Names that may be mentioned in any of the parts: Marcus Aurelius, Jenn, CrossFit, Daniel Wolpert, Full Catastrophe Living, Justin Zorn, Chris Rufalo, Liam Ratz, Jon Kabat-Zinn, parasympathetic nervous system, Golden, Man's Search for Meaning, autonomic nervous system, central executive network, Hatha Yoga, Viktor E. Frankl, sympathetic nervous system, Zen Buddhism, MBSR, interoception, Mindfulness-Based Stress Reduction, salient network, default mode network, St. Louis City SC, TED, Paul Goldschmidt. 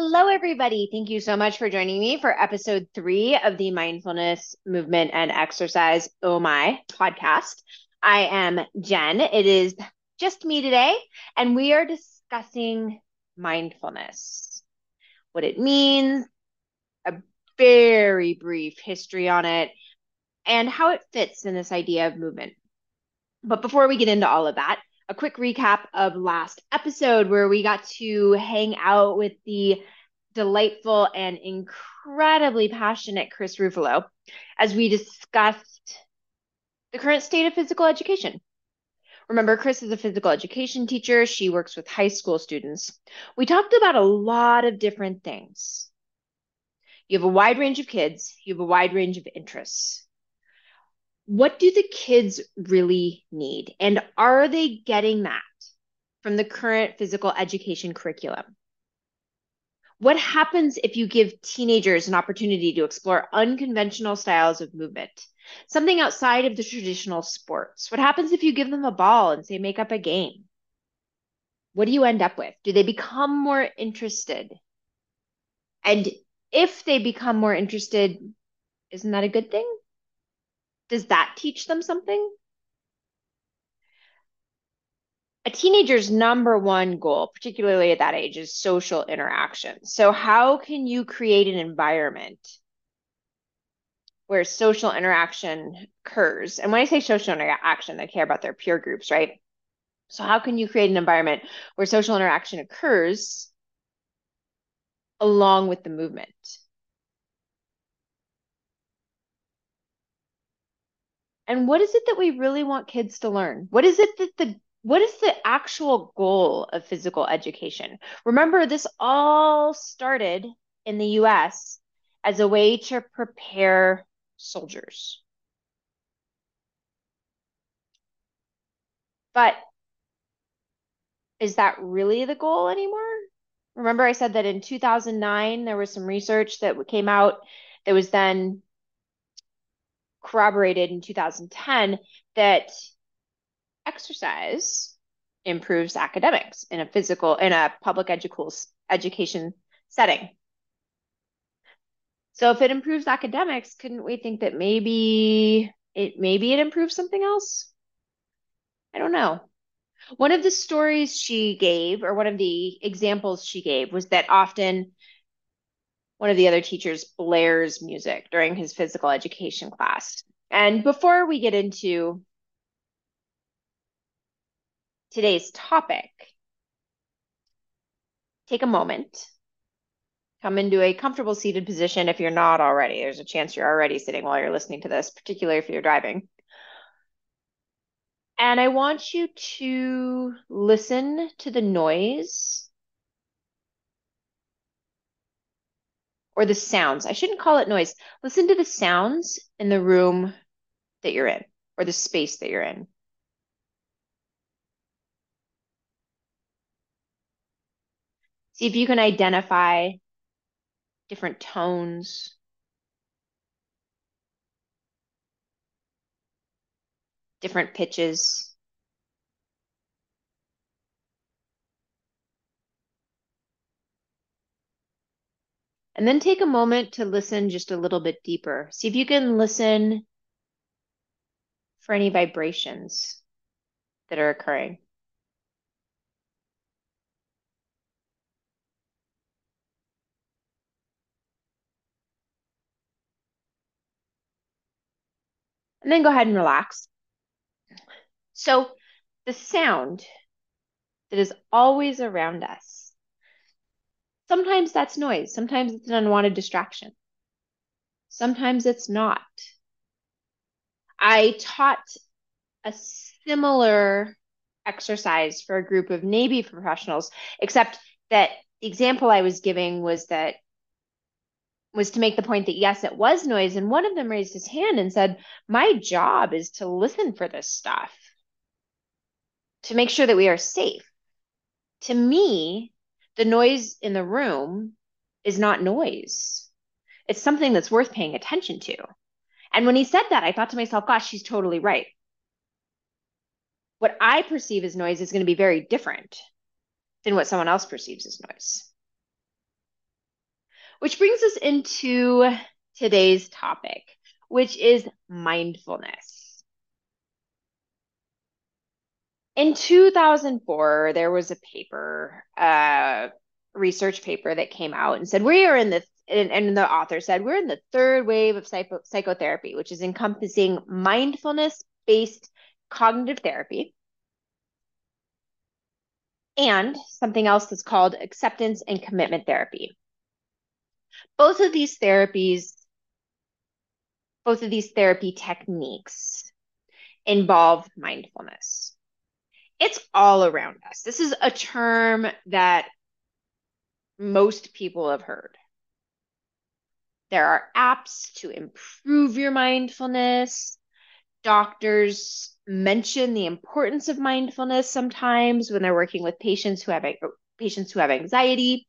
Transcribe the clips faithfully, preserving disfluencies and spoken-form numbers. Hello, everybody. Thank you so much for joining me for episode three of the Mindfulness, Movement, and Exercise Oh My podcast. I am Jen. It is just me today, and we are discussing mindfulness, what it means, a very brief history on it, and how it fits in this idea of movement. But before we get into all of that, a quick recap of last episode where we got to hang out with the delightful and incredibly passionate Chris Rufalo as we discussed the current state of physical education. Remember, Chris is a physical education teacher. She works with high school students. We talked about a lot of different things. You have a wide range of kids. You have a wide range of interests. What do the kids really need? And are they getting that from the current physical education curriculum? What happens if you give teenagers an opportunity to explore unconventional styles of movement, something outside of the traditional sports? What happens if you give them a ball and say, make up a game? What do you end up with? Do they become more interested? And if they become more interested, isn't that a good thing? Does that teach them something? A teenager's number one goal, particularly at that age, is social interaction. So how can you create an environment where social interaction occurs? And when I say social interaction, I care about their peer groups, right? So how can you create an environment where social interaction occurs along with the movement? And what is it that we really want kids to learn? What is it that the, what is the actual goal of physical education? Remember, this all started in the U S as a way to prepare soldiers. But is that really the goal anymore? Remember, I said that in two thousand nine, there was some research that came out that was then corroborated in two thousand ten that exercise improves academics in a physical, in a public edu- education setting. So if it improves academics, couldn't we think that maybe it, maybe it improves something else? I don't know. One of the stories she gave, or one of the examples she gave, was that often one of the other teachers blares music during his physical education class. And before we get into today's topic, take a moment, come into a comfortable seated position if you're not already. There's a chance you're already sitting while you're listening to this, particularly if you're driving. And I want you to listen to the noise or the sounds. I shouldn't call it noise. Listen to the sounds in the room that you're in, or the space that you're in. See if you can identify different tones. Different pitches. And then take a moment to listen just a little bit deeper. See if you can listen for any vibrations that are occurring. And then go ahead and relax. So the sound that is always around us, sometimes that's noise. Sometimes it's an unwanted distraction. Sometimes it's not. I taught a similar exercise for a group of Navy professionals, except that the example I was giving was that was to make the point that, yes, it was noise. And one of them raised his hand and said, my job is to listen for this stuff, to make sure that we are safe. To me, the noise in the room is not noise. It's something that's worth paying attention to. And when he said that, I thought to myself, gosh, she's totally right. What I perceive as noise is going to be very different than what someone else perceives as noise. which brings us into today's topic, which is mindfulness. In two thousand four, there was a paper, uh, research paper that came out and said, we are in the, and, and the author said, we're in the third wave of psycho- psychotherapy, which is encompassing mindfulness-based cognitive therapy, and something else that's called acceptance and commitment therapy. Both of these therapies, both of these therapy techniques involve mindfulness. It's all around us. This is a term that most people have heard. There are apps to improve your mindfulness. Doctors mention the importance of mindfulness sometimes when they're working with patients who have patients who have anxiety.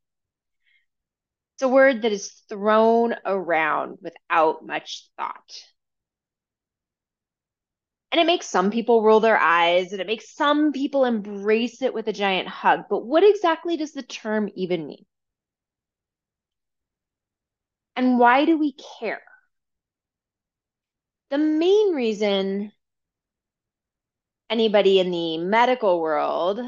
It's a word that is thrown around without much thought. And it makes some people roll their eyes, and it makes some people embrace it with a giant hug. But what exactly does the term even mean? And why do we care? The main reason anybody in the medical world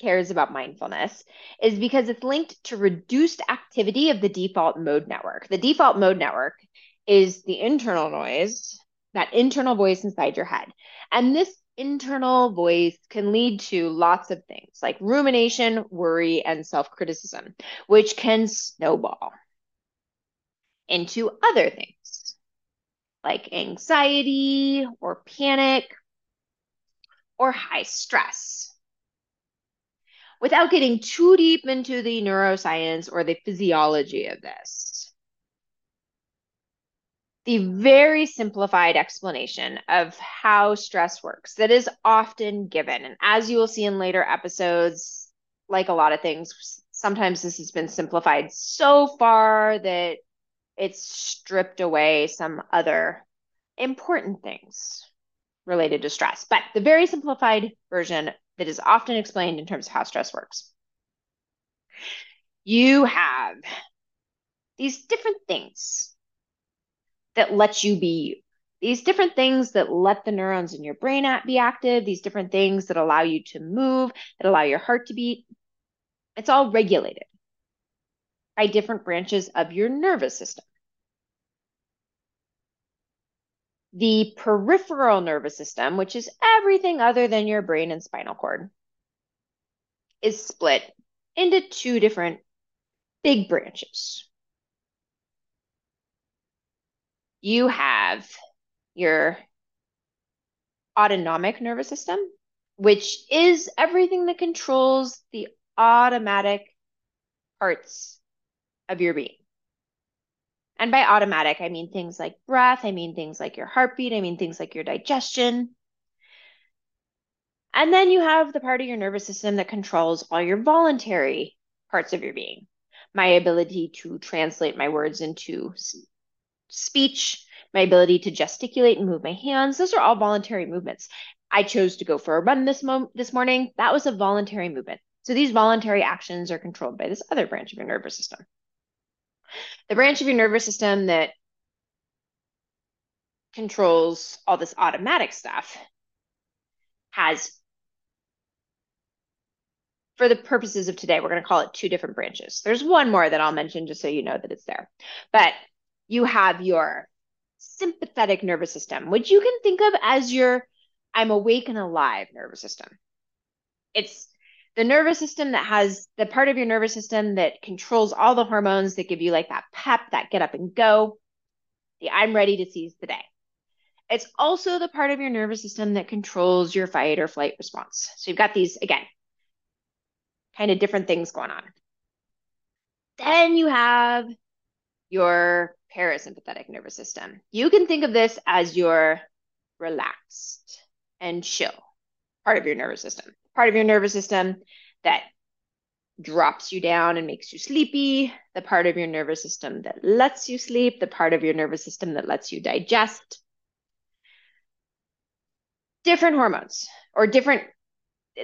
cares about mindfulness is because it's linked to reduced activity of the default mode network. The default mode network is the internal noise, that internal voice inside your head. And this internal voice can lead to lots of things like rumination, worry, and self-criticism, which can snowball into other things like anxiety or panic or high stress. Without getting too deep into the neuroscience or the physiology of this, the very simplified explanation of how stress works that is often given, and as you will see in later episodes, like a lot of things, sometimes this has been simplified so far that it's stripped away some other important things related to stress. But the very simplified version that is often explained in terms of how stress works. You have these different things that let you be you. These different things that let the neurons in your brain be active. These different things that allow you to move, that allow your heart to beat. It's all regulated by different branches of your nervous system. The peripheral nervous system, which is everything other than your brain and spinal cord, is split into two different big branches. You have your autonomic nervous system, which is everything that controls the automatic parts of your being. And by automatic, I mean things like breath, I mean things like your heartbeat, I mean things like your digestion. And then you have the part of your nervous system that controls all your voluntary parts of your being. My ability to translate my words into speech, my ability to gesticulate and move my hands, those are all voluntary movements. I chose to go for a run this mo- this morning. That was a voluntary movement. So these voluntary actions are controlled by this other branch of your nervous system. The branch of your nervous system that controls all this automatic stuff has, for the purposes of today, we're going to call it two different branches. There's one more that I'll mention just so you know that it's there. But you have your sympathetic nervous system, which you can think of as your I'm awake and alive nervous system. It's the nervous system that has the part of your nervous system that controls all the hormones that give you like that pep, that get up and go, the I'm ready to seize the day. It's also the part of your nervous system that controls your fight or flight response. So you've got these, again, kind of different things going on. Then you have your parasympathetic nervous system. You can think of this as your relaxed and chill part of your nervous system. Part of your nervous system that drops you down and makes you sleepy, the part of your nervous system that lets you sleep, the part of your nervous system that lets you digest. Different hormones or different,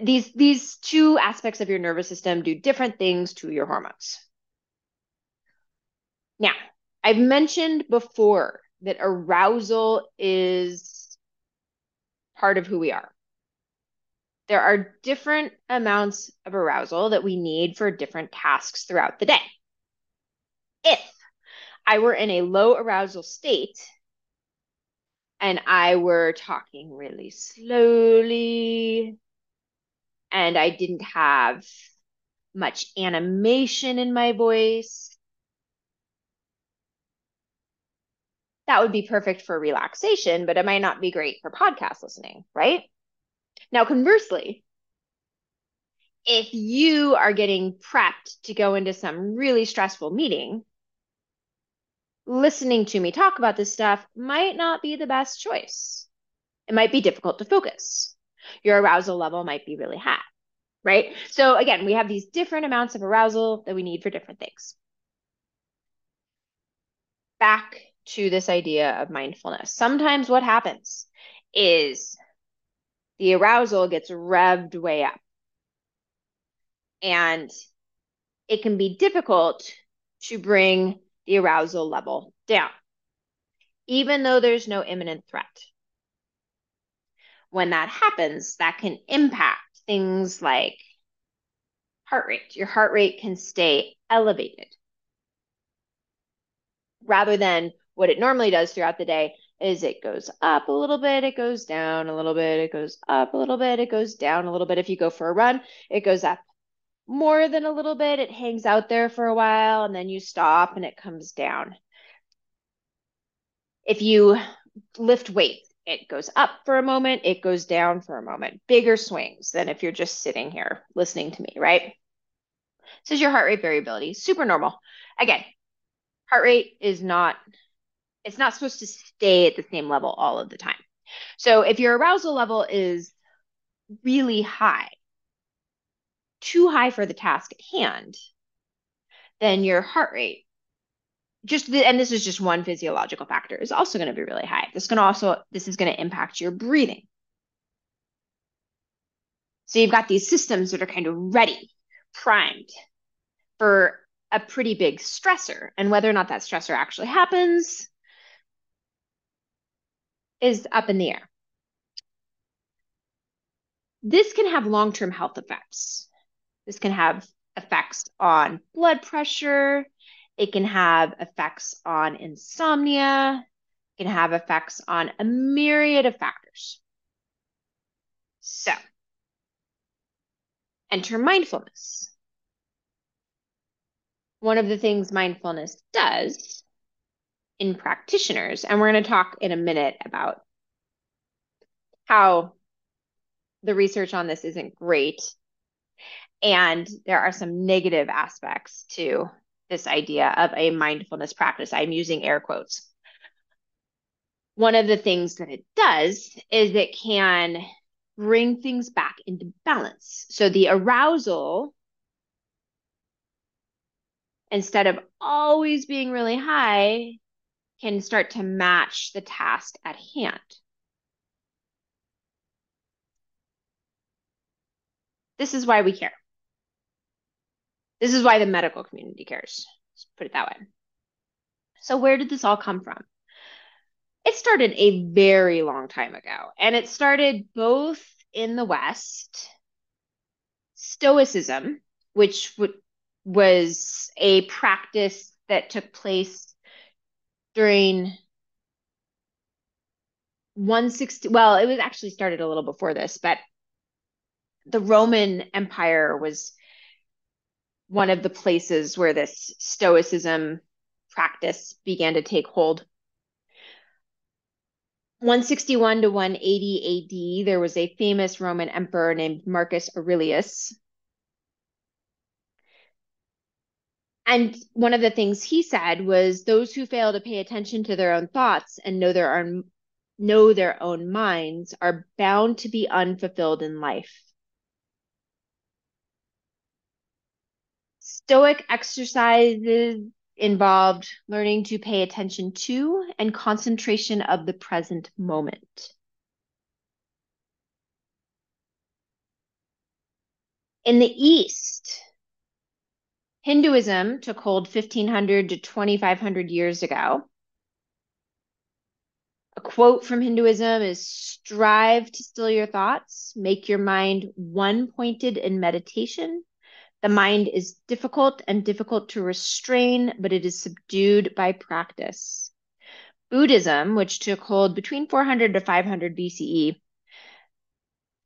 these, these two aspects of your nervous system do different things to your hormones. Now, I've mentioned before that arousal is part of who we are. There are different amounts of arousal that we need for different tasks throughout the day. If I were in a low arousal state and I were talking really slowly and I didn't have much animation in my voice, that would be perfect for relaxation, but it might not be great for podcast listening, right? Now, conversely, if you are getting prepped to go into some really stressful meeting, listening to me talk about this stuff might not be the best choice. It might be difficult to focus. Your arousal level might be really high, right? So again, we have these different amounts of arousal that we need for different things. Back to this idea of mindfulness. Sometimes what happens is the arousal gets revved way up, and it can be difficult to bring the arousal level down, even though there's no imminent threat. When that happens, that can impact things like heart rate. Your heart rate can stay elevated rather than what it normally does throughout the day. Is it goes up a little bit, it goes down a little bit, it goes up a little bit, it goes down a little bit. If you go for a run, it goes up more than a little bit, it hangs out there for a while, and then you stop and it comes down. If you lift weights, it goes up for a moment, it goes down for a moment. Bigger swings than if you're just sitting here listening to me, right? This is your heart rate variability, super normal. Again, heart rate is not... It's not supposed to stay at the same level all of the time. So if your arousal level is really high, too high for the task at hand, then your heart rate, just the, and this is just one physiological factor, is also going to be really high. This can also, this is going to impact your breathing. So you've got these systems that are kind of ready, primed for a pretty big stressor, and whether or not that stressor actually happens is up in the air. This can have long-term health effects. This can have effects on blood pressure. It can have effects on insomnia. It can have effects on a myriad of factors. So, enter mindfulness. One of the things mindfulness does in practitioners, and we're going to talk in a minute about how the research on this isn't great, and there are some negative aspects to this idea of a mindfulness practice. I'm using air quotes. One of the things that it does is it can bring things back into balance. So the arousal, instead of always being really high, can start to match the task at hand. This is why we care. This is why the medical community cares. Let's put it that way. So where did this all come from? It started a very long time ago, and it started both in the West. Stoicism, which would was a practice that took place during one sixty, well, it was actually started a little before this, but the Roman Empire was one of the places where this Stoicism practice began to take hold. one sixty-one to one eighty A D, there was a famous Roman emperor named Marcus Aurelius. And one of the things he said was, those who fail to pay attention to their own thoughts and know their own, know their own minds are bound to be unfulfilled in life. Stoic exercises involved learning to pay attention to and concentration of the present moment. In the East, Hinduism took hold fifteen hundred to twenty-five hundred years ago. A quote from Hinduism is, strive to still your thoughts, make your mind one-pointed in meditation. The mind is difficult and difficult to restrain, but it is subdued by practice. Buddhism, which took hold between four hundred to five hundred B C E,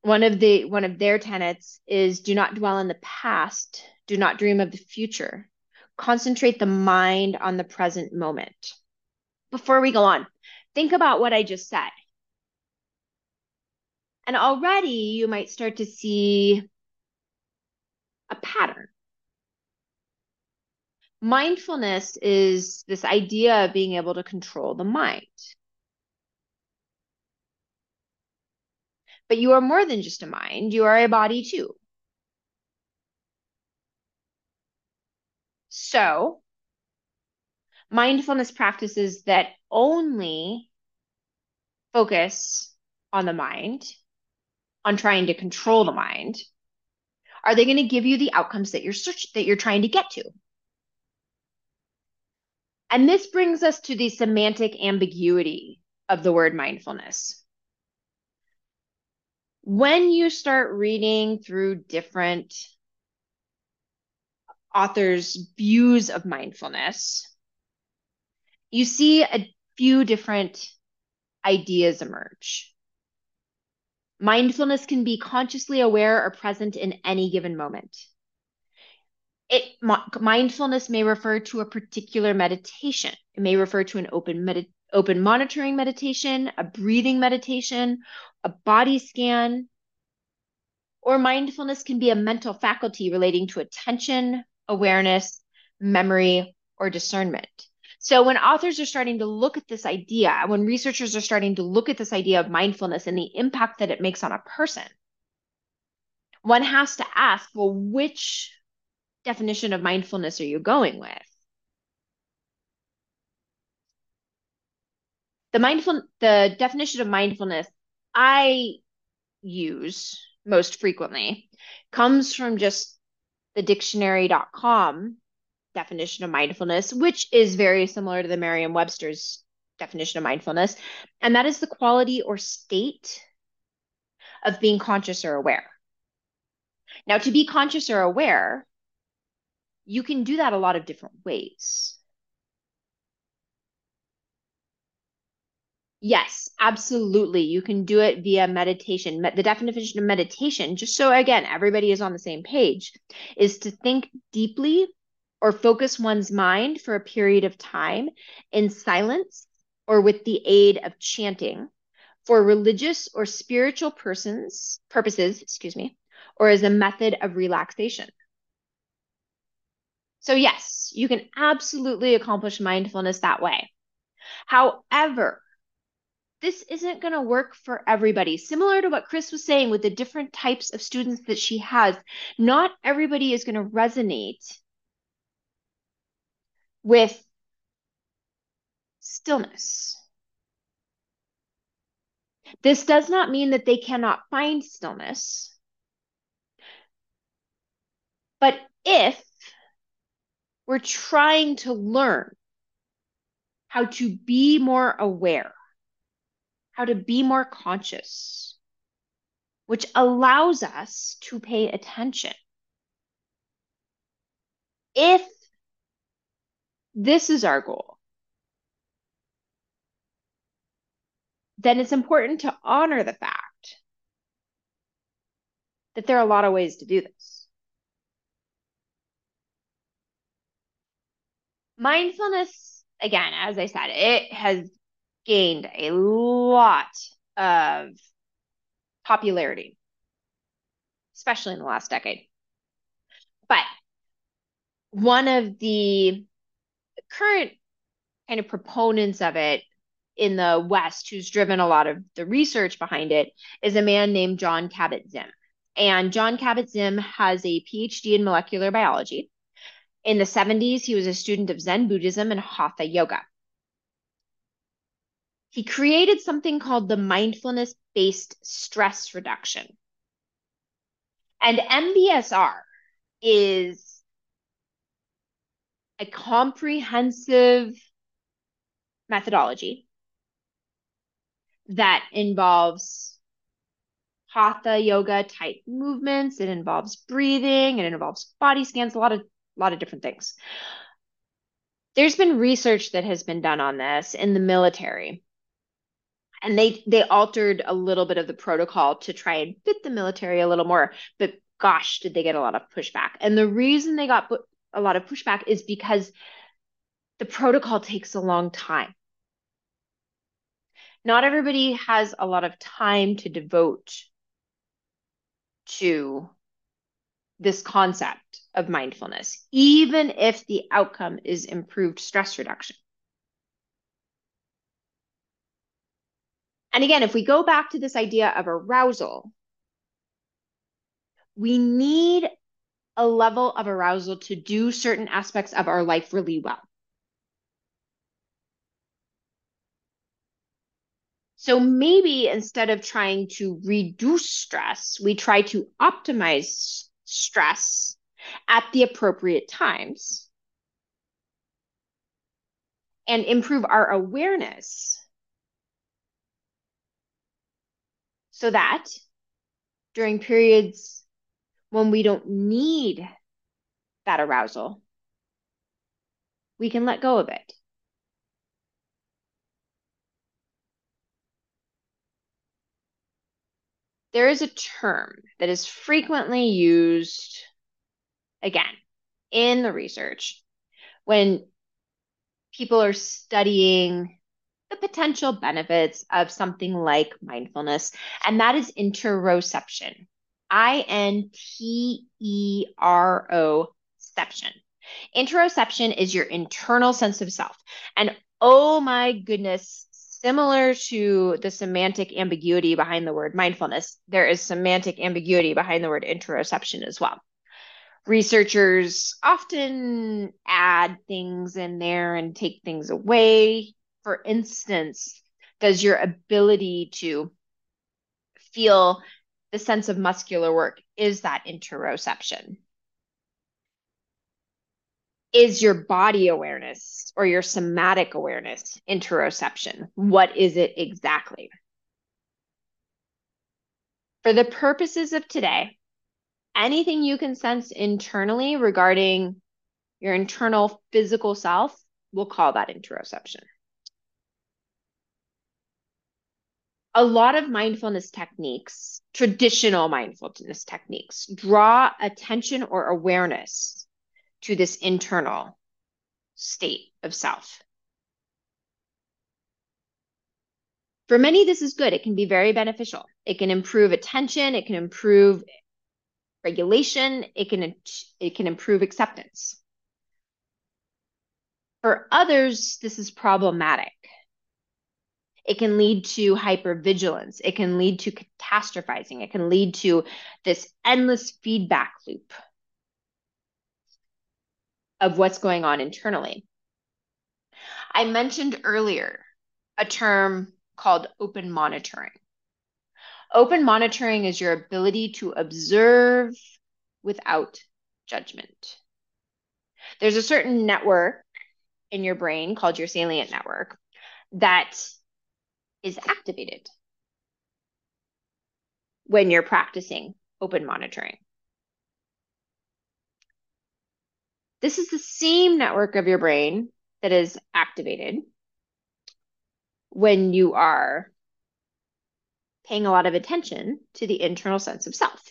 one of the one of their tenets is, do not dwell on the past, do not dream of the future. Concentrate the mind on the present moment. Before we go on, think about what I just said. And already you might start to see a pattern. Mindfulness is this idea of being able to control the mind. But you are more than just a mind. You are a body too. So, mindfulness practices that only focus on the mind, on trying to control the mind, are they going to give you the outcomes that you're search- that you're trying to get to? And this brings us to the semantic ambiguity of the word mindfulness. When you start reading through different authors' views of mindfulness, you see a few different ideas emerge. Mindfulness can be consciously aware or present in any given moment. It, mindfulness may refer to a particular meditation. It may refer to an open med- open monitoring meditation, a breathing meditation, a body scan, or mindfulness can be a mental faculty relating to attention, awareness, memory, or discernment. So when authors are starting to look at this idea, when researchers are starting to look at this idea of mindfulness and the impact that it makes on a person, one has to ask, well, which definition of mindfulness are you going with? The mindful, the definition of mindfulness I use most frequently comes from just the dictionary dot com definition of mindfulness, which is very similar to the Merriam-Webster's definition of mindfulness, and that is the quality or state of being conscious or aware. Now, to be conscious or aware, you can do that a lot of different ways. Yes, absolutely. You can do it via meditation. The definition of meditation, just so, again, everybody is on the same page, is to think deeply or focus one's mind for a period of time in silence or with the aid of chanting for religious or spiritual persons, purposes, excuse me, or as a method of relaxation. So yes, you can absolutely accomplish mindfulness that way. However, this isn't going to work for everybody. Similar to what Chris was saying with the different types of students that she has, not everybody is going to resonate with stillness. This does not mean that they cannot find stillness. But if we're trying to learn how to be more aware, how to be more conscious, which allows us to pay attention, if this is our goal, then it's important to honor the fact that there are a lot of ways to do this. Mindfulness, again, as I said, it has gained a lot of popularity, especially in the last decade. But one of the current kind of proponents of it in the West, who's driven a lot of the research behind it, is a man named Jon Kabat-Zinn. And Jon Kabat-Zinn has a P H D in molecular biology. In the seventies, he was a student of Zen Buddhism and Hatha Yoga. He created something called the Mindfulness-Based Stress Reduction. And M B S R is a comprehensive methodology that involves Hatha Yoga type movements. It involves breathing. It involves body scans, a lot of, a lot of different things. There's been research that has been done on this in the military. And they, they altered a little bit of the protocol to try and fit the military a little more. But gosh, did they get a lot of pushback. And the reason they got a lot of pushback is because the protocol takes a long time. Not everybody has a lot of time to devote to this concept of mindfulness, even if the outcome is improved stress reduction. And again, if we go back to this idea of arousal, we need a level of arousal to do certain aspects of our life really well. So maybe instead of trying to reduce stress, we try to optimize stress at the appropriate times and improve our awareness so that during periods when we don't need that arousal, we can let go of it. There is a term that is frequently used, again, in the research when people are studying the potential benefits of something like mindfulness, and that is interoception. I N T E R O ception. Interoception is your internal sense of self. And oh my goodness, similar to the semantic ambiguity behind the word mindfulness, there is semantic ambiguity behind the word interoception as well. Researchers often add things in there and take things away. For instance, does your ability to feel the sense of muscular work, is that interoception? Is your body awareness or your somatic awareness interoception? What is it exactly? For the purposes of today, anything you can sense internally regarding your internal physical self, we'll call that interoception. A lot of mindfulness techniques, traditional mindfulness techniques, draw attention or awareness to this internal state of self. For many, this is good. It can be very beneficial. It can improve attention. It can improve regulation. It can, it can improve acceptance. For others, this is problematic. It can lead to hypervigilance. It can lead to catastrophizing. It can lead to this endless feedback loop of what's going on internally. I mentioned earlier a term called open monitoring. Open monitoring is your ability to observe without judgment. There's a certain network in your brain called your salient network that is activated when you're practicing open monitoring. This is the same network of your brain that is activated when you are paying a lot of attention to the internal sense of self.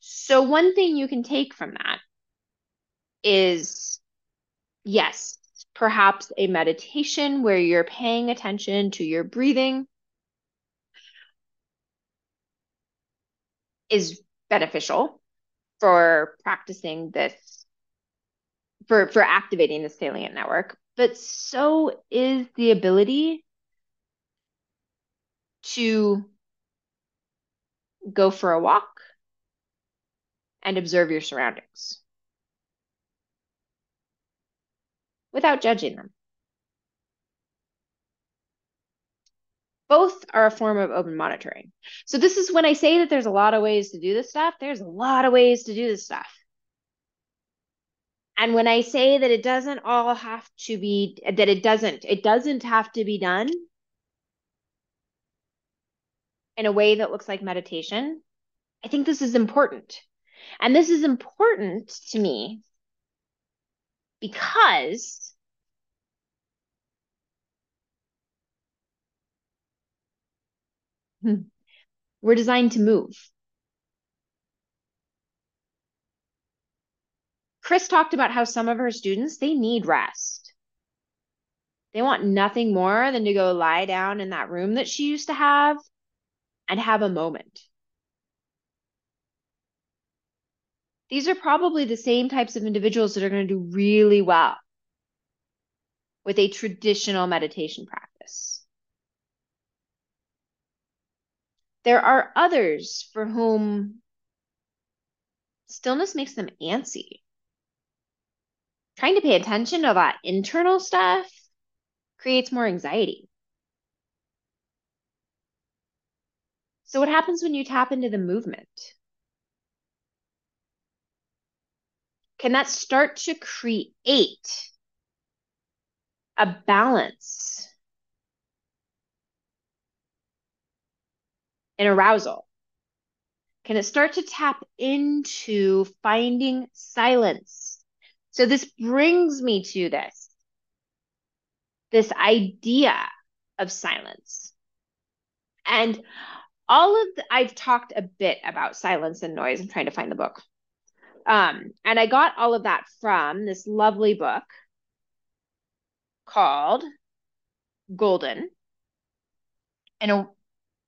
So one thing you can take from that is, yes, perhaps a meditation where you're paying attention to your breathing is beneficial for practicing this, for, for activating the salient network. But so is the ability to go for a walk and observe your surroundings without judging them. Both are a form of open monitoring. So this is when I say that there's a lot of ways to do this stuff. There's a lot of ways to do this stuff. And when I say that it doesn't all have to be, that it doesn't, it doesn't have to be done in a way that looks like meditation, I think this is important. And this is important to me because we're designed to move. Chris talked about how some of her students, they need rest. They want nothing more than to go lie down in that room that she used to have and have a moment. These are probably the same types of individuals that are going to do really well with a traditional meditation practice. There are others for whom stillness makes them antsy. Trying to pay attention to that internal stuff creates more anxiety. So what happens when you tap into the movement? Can that start to create a balance in arousal? Can it start to tap into finding silence? So this brings me to this, this idea of silence. And all of the, I've talked a bit about silence and noise. I'm trying to find the book. Um, and I got all of that from this lovely book called Golden, and a,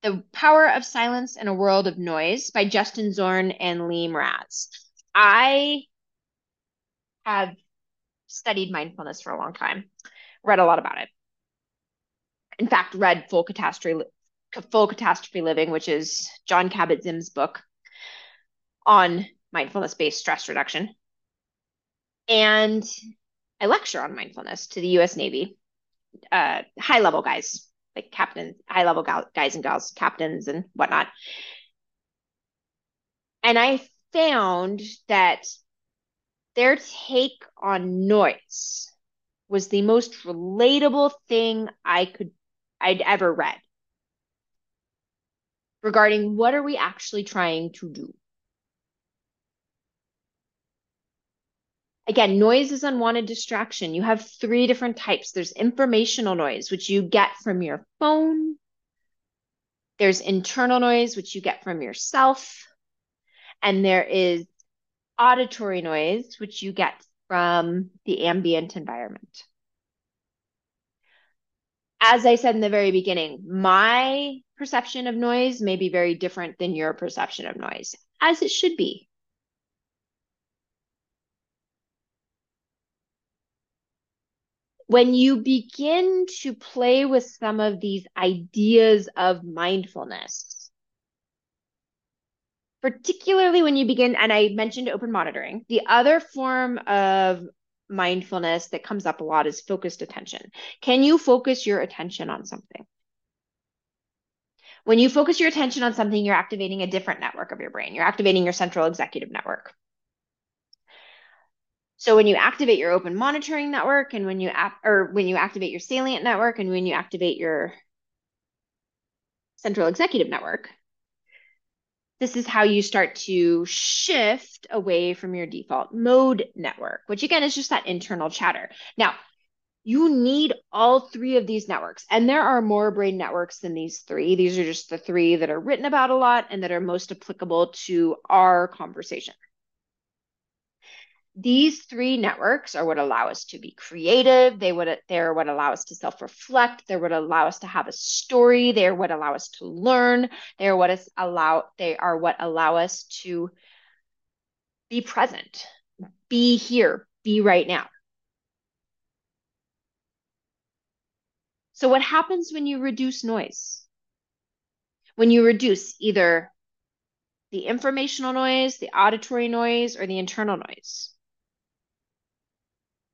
The Power of Silence in a World of Noise by Justin Zorn and Liam Ratz. I... have studied mindfulness for a long time, read a lot about it. In fact, read Full Catastrophe, Full Catastrophe Living, which is Jon Kabat-Zinn's book on mindfulness-based stress reduction. And I lecture on mindfulness to the U S Navy, uh, high-level guys, like captains, high-level gal- guys and gals, captains and whatnot. And I found that their take on noise was the most relatable thing I could, I'd ever read regarding what are we actually trying to do. Again, noise is unwanted distraction. You have three different types. There's informational noise, which you get from your phone. There's internal noise, which you get from yourself. And there is auditory noise, which you get from the ambient environment. As I said in the very beginning, my perception of noise may be very different than your perception of noise, as it should be. When you begin to play with some of these ideas of mindfulness, particularly when you begin, and I mentioned open monitoring, the other form of mindfulness that comes up a lot is focused attention. Can you focus your attention on something? When you focus your attention on something, you're activating a different network of your brain. You're activating your central executive network. So when you activate your open monitoring network, and when you ap- or when you activate your salient network, and when you activate your central executive network, this is how you start to shift away from your default mode network, which again is just that internal chatter. Now, you need all three of these networks, and there are more brain networks than these three. These are just the three that are written about a lot and that are most applicable to our conversation. These three networks are what allow us to be creative. They would, they're what allow us to self-reflect. They're what allow us to have a story. They're what allow us to learn. They are what is allow, they are what allow us to be present, be here, be right now. So what happens when you reduce noise? When you reduce either the informational noise, the auditory noise, or the internal noise?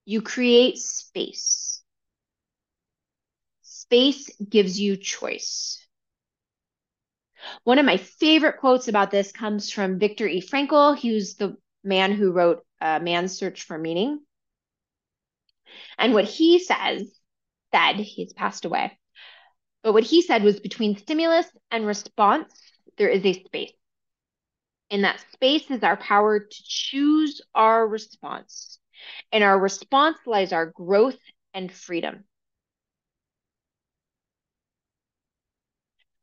You create space. Space gives you choice. One of my favorite quotes about this comes from Viktor E. Frankl. He was the man who wrote uh, Man's Search for Meaning. And what he says, said, he's passed away, but what he said was, between stimulus and response, there is a space. And that space is our power to choose our response. In our response lies our growth and freedom.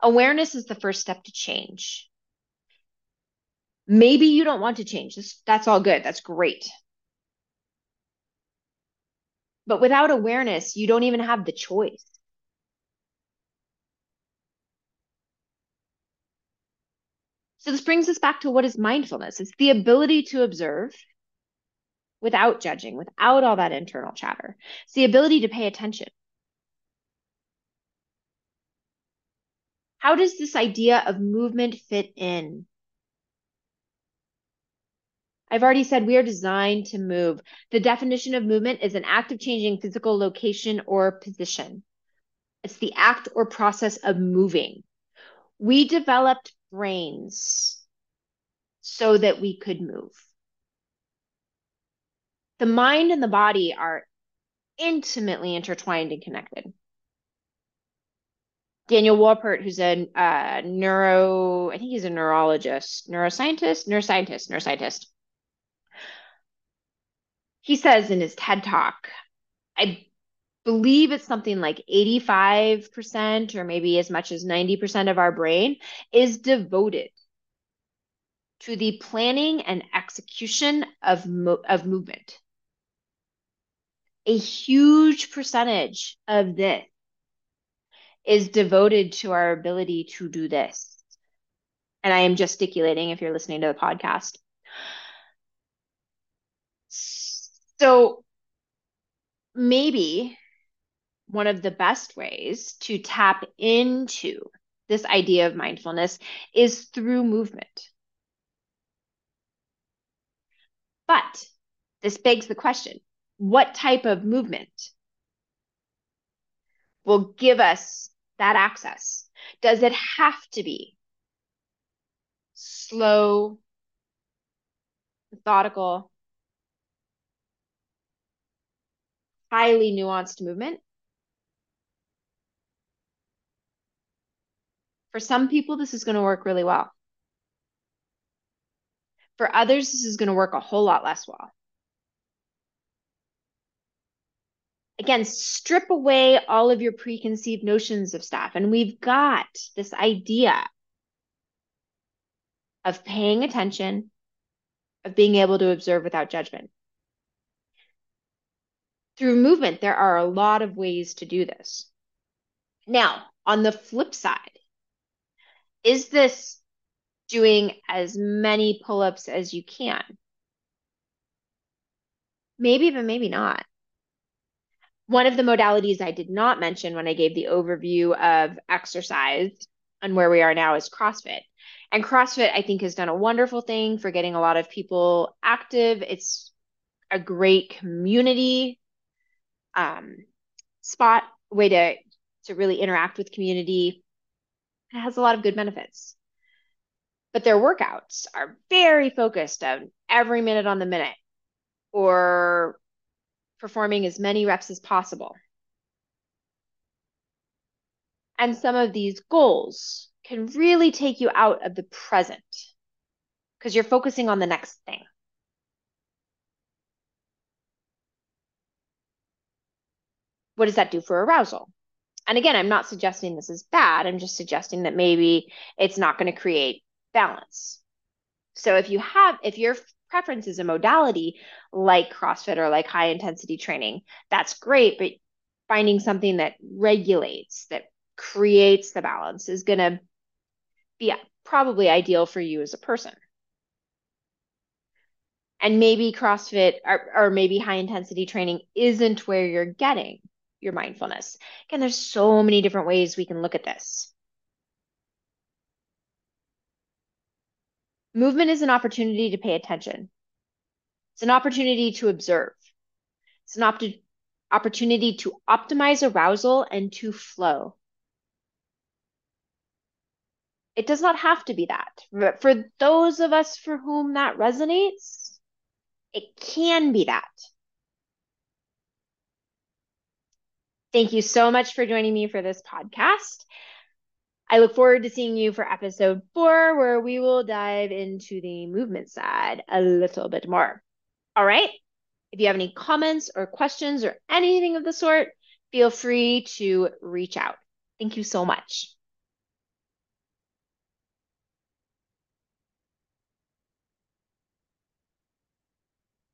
Awareness is the first step to change. Maybe you don't want to change. That's all good. That's great. But without awareness, you don't even have the choice. So this brings us back to, what is mindfulness? It's the ability to observe without judging, without all that internal chatter. It's the ability to pay attention. How does this idea of movement fit in? I've already said we are designed to move. The definition of movement is an act of changing physical location or position. It's the act or process of moving. We developed brains so that we could move. The mind and the body are intimately intertwined and connected. Daniel Wolpert, who's a uh, neuro, I think he's a neurologist, neuroscientist, neuroscientist, neuroscientist. He says in his TED Talk, I believe it's something like eighty-five percent or maybe as much as ninety percent of our brain is devoted to the planning and execution of, mo- of movement. A huge percentage of this is devoted to our ability to do this. And I am gesticulating if you're listening to the podcast. So maybe one of the best ways to tap into this idea of mindfulness is through movement. But this begs the question, what type of movement will give us that access? Does it have to be slow, methodical, highly nuanced movement? For some people, this is going to work really well. For others, this is going to work a whole lot less well. Again, strip away all of your preconceived notions of stuff, and we've got this idea of paying attention, of being able to observe without judgment. Through movement, there are a lot of ways to do this. Now, on the flip side, is this doing as many pull-ups as you can? Maybe, but maybe not. One of the modalities I did not mention when I gave the overview of exercise and where we are now is CrossFit. And CrossFit, I think, has done a wonderful thing for getting a lot of people active. It's a great community um, spot, way to, to really interact with community. It has a lot of good benefits. But their workouts are very focused on every minute on the minute, or performing as many reps as possible. And some of these goals can really take you out of the present because you're focusing on the next thing. What does that do for arousal? And again, I'm not suggesting this is bad. I'm just suggesting that maybe it's not going to create balance. So if you have, if your preference is a modality like CrossFit or like high intensity training, that's great. But finding something that regulates, that creates the balance, is going to be probably ideal for you as a person. And maybe CrossFit or, or maybe high intensity training isn't where you're getting your mindfulness. Again, there's so many different ways we can look at this. Movement is an opportunity to pay attention. It's an opportunity to observe. It's an op- opportunity to optimize arousal and to flow. It does not have to be that. But for those of us for whom that resonates, it can be that. Thank you so much for joining me for this podcast. I look forward to seeing you for episode four, where we will dive into the movement side a little bit more. All right. If you have any comments or questions or anything of the sort, feel free to reach out. Thank you so much.